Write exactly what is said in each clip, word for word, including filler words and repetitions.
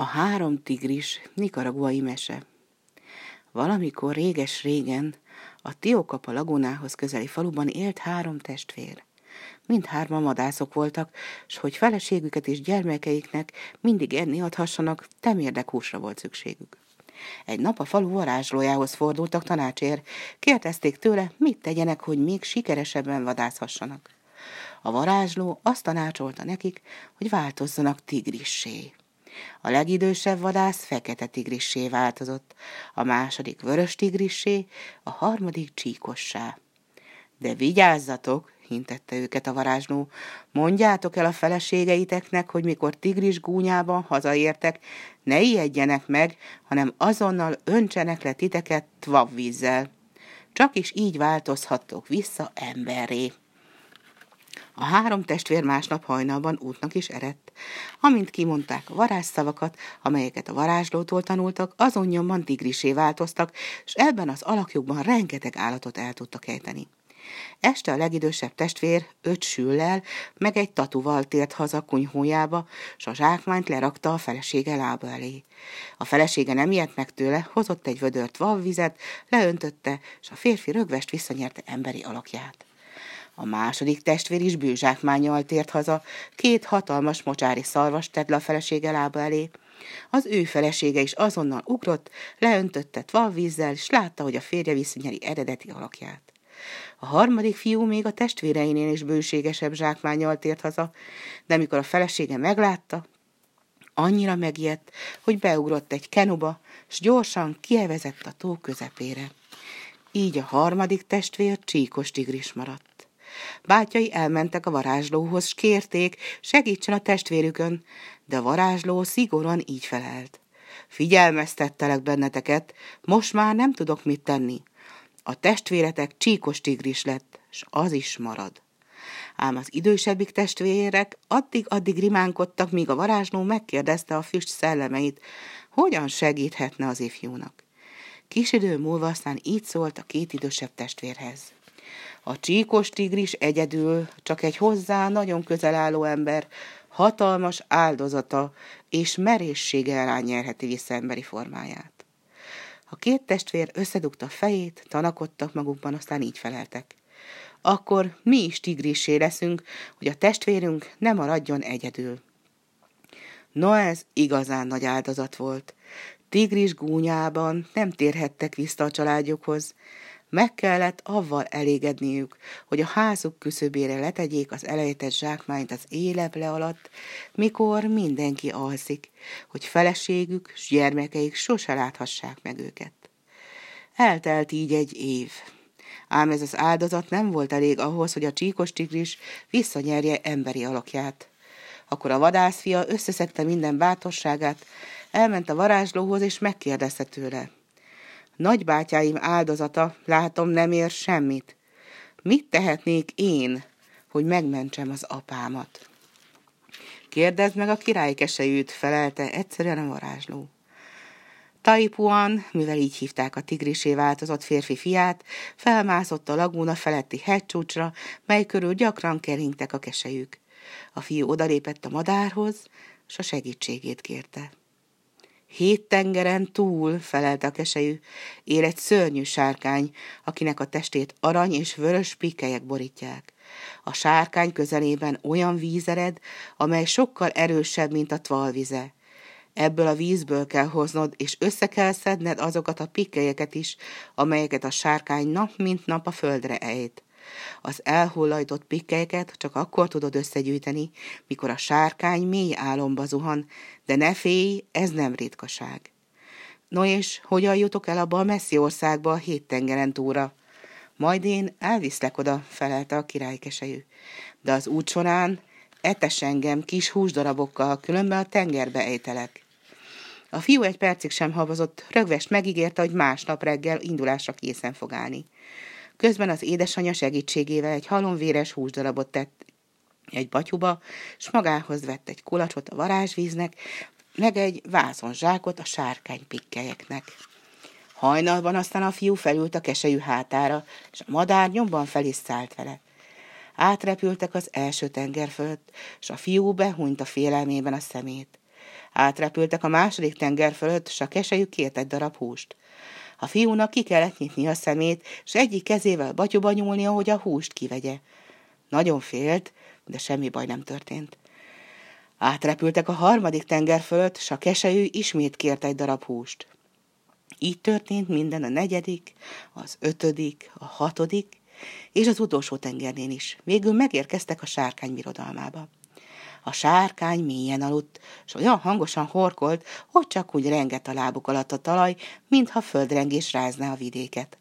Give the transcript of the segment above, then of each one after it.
A három tigris nikaraguai mese. Valamikor réges-régen a Tiokapa lagunához közeli faluban élt három testvér. Mindhárman madászok voltak, s hogy feleségüket és gyermekeiknek mindig enni adhassanak, temérdek húsra volt szükségük. Egy nap a falu varázslójához fordultak tanácsért, kérdezték tőle, mit tegyenek, hogy még sikeresebben vadászhassanak. A varázsló azt tanácsolta nekik, hogy változzanak tigrissé. A legidősebb vadász fekete tigrissé változott, a második vörös tigrissé, a harmadik csíkossá. De vigyázzatok, hintette őket a varázsló, mondjátok el a feleségeiteknek, hogy mikor tigris gúnyában hazaértek, ne ijedjenek meg, hanem azonnal öntsenek le titeket tvavvízzel. Csak is így változhattok vissza emberré. A három testvér másnap hajnalban útnak is eredt. Amint kimondták a varázsszavakat, amelyeket a varázslótól tanultak, azon nyomban tigrisé változtak, s ebben az alakjukban rengeteg állatot el tudtak ejteni. Este a legidősebb testvér öt süllel, meg egy tatuval tért haza kunyhójába, s a zsákmányt lerakta a felesége lába elé. A felesége nem ijedt meg tőle, hozott egy vödört vavvizet, leöntötte, s a férfi rögvest visszanyerte emberi alakját. A második testvér is bőzsákmánnyal tért haza, két hatalmas mocsári szarvas tett le a felesége lába elé. Az ő felesége is azonnal ugrott, leöntötte tvalvízzel, és látta, hogy a férje visszanyeri eredeti alakját. A harmadik fiú még a testvéreinél is bőségesebb zsákmánnyal tért haza, de mikor a felesége meglátta, annyira megijedt, hogy beugrott egy kenuba, s gyorsan kievezett a tó közepére. Így a harmadik testvér csíkos tigris maradt. Bátyai elmentek a varázslóhoz, s kérték, segítsen a testvérükön, de a varázsló szigorúan így felelt. Figyelmeztettelek benneteket, most már nem tudok mit tenni. A testvéretek csíkos tigris lett, s az is marad. Ám az idősebbik testvérek addig-addig rimánkodtak, míg a varázsló megkérdezte a füst szellemeit, hogyan segíthetne az ifjúnak. Kis idő múlva aztán így szólt a két idősebb testvérhez. A csíkos tigris egyedül, csak egy hozzá nagyon közel álló ember, hatalmas áldozata és merészsége elán nyerheti vissza emberi formáját. A két testvér összedugta a fejét, tanakodtak magukban, aztán így feleltek. Akkor mi is tigrissé leszünk, hogy a testvérünk ne maradjon egyedül. No, ez igazán nagy áldozat volt. Tigris gúnyában nem térhettek vissza a családjukhoz. Meg kellett avval elégedniük, hogy a házuk küszöbére letegyék az elejtett zsákmányt az éleble alatt, mikor mindenki alszik, hogy feleségük s gyermekeik sose láthassák meg őket. Eltelt így egy év, ám ez az áldozat nem volt elég ahhoz, hogy a csíkos tigris visszanyerje emberi alakját. Akkor a vadászfia összeszedte minden bátorságát, elment a varázslóhoz és megkérdezte tőle. Nagybátyáim áldozata, látom, nem ér semmit. Mit tehetnék én, hogy megmentsem az apámat? Kérdezd meg a király keselyűt, felelte egyszerűen a varázsló. Taipuhan, mivel így hívták a tigrisé változott férfi fiát, felmászott a lagúna feletti hegycsúcsra, mely körül gyakran keringtek a keselyük. A fiú odalépett a madárhoz, s a segítségét kérte. Hét tengeren túl, felelte a keselyű, él egy szörnyű sárkány, akinek a testét arany és vörös pikkelyek borítják. A sárkány közelében olyan víz ered, amely sokkal erősebb, mint a tvalvize. Ebből a vízből kell hoznod, és össze kell szedned azokat a pikkelyeket is, amelyeket a sárkány nap mint nap a földre ejt. Az elhullajtott pikkelyeket csak akkor tudod összegyűjteni, mikor a sárkány mély álomba zuhan, de ne félj, ez nem ritkaság. No és hogyan jutok el abba a messzi országba a hét tengeren túlra? Majd én elviszlek oda, felelte a királykeselyű. De az út során etes engem kis húsdarabokkal, különben a tengerbe ejtelek. A fiú egy percig sem habozott, rögvest megígérte, hogy másnap reggel indulásra készen fog állni. Közben az édesanyja segítségével egy halomvéres húsdarabot tett egy batyuba, s magához vett egy kulacsot a varázsvíznek, meg egy vázonzsákot a sárkány pikkelyeknek. Hajnalban aztán a fiú felült a keselyű hátára, és a madár nyomban fel is szállt vele. Átrepültek az első tenger fölött, s a fiú behúnyt a félelmében a szemét. Átrepültek a második tenger fölött, s a keselyű kért egy darab húst. A fiúnak ki kellett nyitni a szemét, s egyik kezével batyuba nyúlnia, hogy a húst kivegye. Nagyon félt, de semmi baj nem történt. Átrepültek a harmadik tenger fölött, s a keselyű ismét kért egy darab húst. Így történt minden a negyedik, az ötödik, a hatodik és az utolsó tengernél is. Végül megérkeztek a sárkány birodalmába. A sárkány mélyen aludt, és olyan hangosan horkolt, hogy csak úgy rengett a lábuk alatt a talaj, mintha földrengés rázná a vidéket.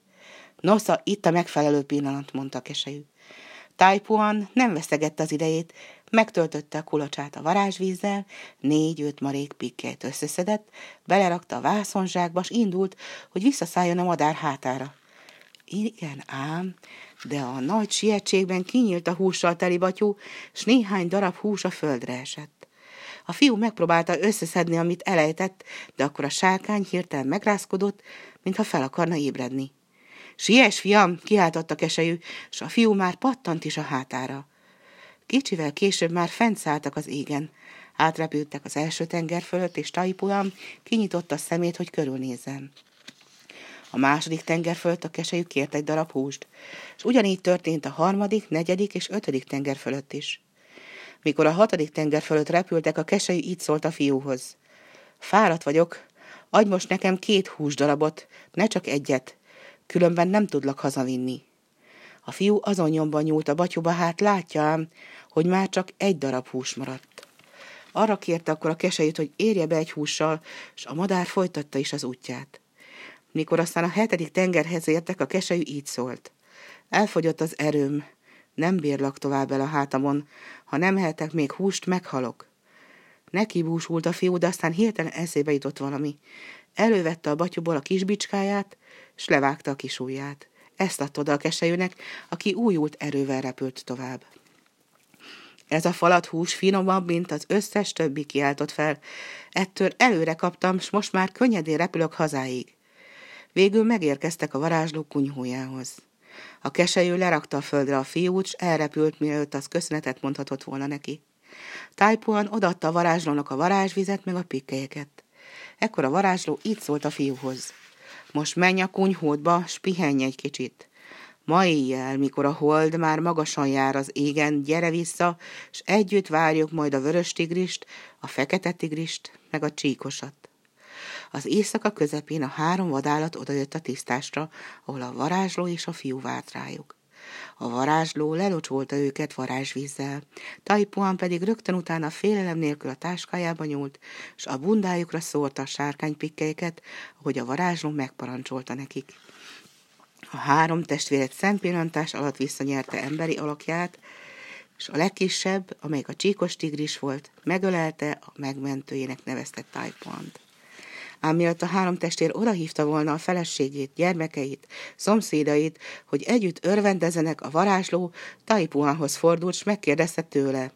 Nosza, itt a megfelelő pillanat, mondta a keselyű. Taipuhan nem veszegette az idejét, megtöltötte a kulacsát a varázsvízzel, négy-öt marék pikkelyt összeszedett, belerakta a vászonzsákba, s indult, hogy visszaszálljon a madár hátára. Igen ám, de a nagy sietségben kinyílt a hússal teli batyú, s néhány darab hús a földre esett. A fiú megpróbálta összeszedni, amit elejtett, de akkor a sárkány hirtelen megrázkodott, mintha fel akarna ébredni. Siess, fiam, kiáltott a keselyű, s a fiú már pattant is a hátára. Kicsivel később már fent szálltak az égen. Átrepültek az első tenger fölött, és Taipuhan kinyitotta a szemét, hogy körülnézzen. A második tenger fölött a keselyű kért egy darab húst, és ugyanígy történt a harmadik, negyedik és ötödik tenger fölött is. Mikor a hatodik tenger fölött repültek, a keselyű így szólt a fiúhoz. Fáradt vagyok, adj most nekem két húsdarabot, ne csak egyet, különben nem tudlak hazavinni. A fiú azon nyomban nyúlt a batyuba, hát látja ám, hogy már csak egy darab hús maradt. Arra kérte akkor a keselyűt, hogy érje be egy hússal, és a madár folytatta is az útját. Mikor aztán a hetedik tengerhez értek, a keselyű így szólt. Elfogyott az erőm, nem bírlak tovább el a hátamon, ha nem ehetek még húst, meghalok. Neki búsult a fiú, de aztán hirtelen eszébe jutott valami. Elővette a batyuból a kisbicskáját, s levágta a kis ujját. Ezt adta oda a keselyűnek, aki újult erővel repült tovább. Ez a falat hús finomabb, mint az összes többi, kiáltott fel. Ettől előre kaptam, s most már könnyedén repülök hazáig. Végül megérkeztek a varázsló kunyhójához. A keselyű lerakta a földre a fiút, s elrepült, mielőtt az köszönetet mondhatott volna neki. Taipuhan odaadta a varázslónak a varázsvizet, meg a pikkelyeket. Ekkor a varázsló így szólt a fiúhoz. Most menj a kunyhódba, s pihenj egy kicsit. Ma éjjel, mikor a hold már magasan jár az égen, gyere vissza, s együtt várjuk majd a vörös tigrist, a fekete tigrist, meg a csíkosat. Az éjszaka közepén a három vadállat odajött a tisztásra, ahol a varázsló és a fiú várt rájuk. A varázsló lelocsolta őket varázsvízzel, Taipuhan pedig rögtön utána félelem nélkül a táskájába nyúlt, s a bundájukra szórta a sárkánypikkelyeket, ahogy a varázsló megparancsolta nekik. A három testvér egy szempillantás alatt visszanyerte emberi alakját, és a legkisebb, amelyik a csíkos tigris volt, megölelte, a megmentőjének nevezte Taipant. Ám mielőtt a három testvér odahívta volna a feleségét, gyermekeit, szomszédait, hogy együtt örvendezenek, a varázsló Taipuhanhoz fordult, s megkérdezte tőle.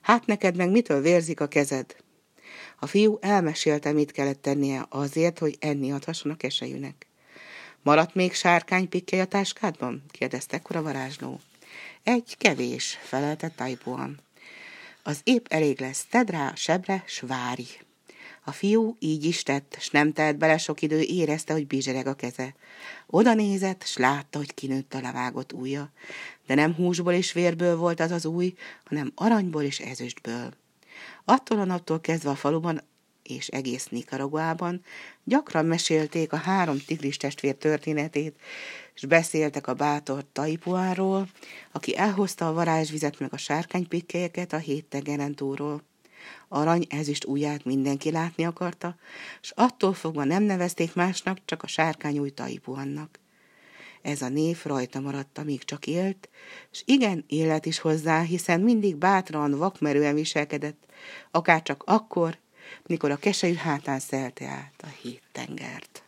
Hát neked meg mitől vérzik a kezed? A fiú elmesélte, mit kellett tennie azért, hogy enni adhasson a keselyűnek. Maradt még sárkánypikkely a táskádban? Kérdezte ekkor a varázsló. Egy kevés, felelte Taipuhan. Az épp elég lesz, tedd rá a sebre, s várj. A fiú így is tett, s nem telt bele sok idő, érezte, hogy bizsereg a keze. Oda nézett, s látta, hogy kinőtt a levágott ujja. De nem húsból és vérből volt az az új, hanem aranyból és ezüstből. Attól a naptól kezdve a faluban és egész Nikaraguában gyakran mesélték a három tigris testvér történetét, s beszéltek a bátor Taipuhanról, aki elhozta a varázsvizet meg a sárkánypikkelyeket a hét tengeren túlról. Arany ezüst ujját mindenki látni akarta, s attól fogva nem nevezték másnak, csak a sárkány új Taipuhannak. Ez a név rajta maradt, amíg csak élt, s igen, élet is hozzá, hiszen mindig bátran, vakmerően viselkedett, akár csak akkor, mikor a keselyű hátán szelte át a hét tengert.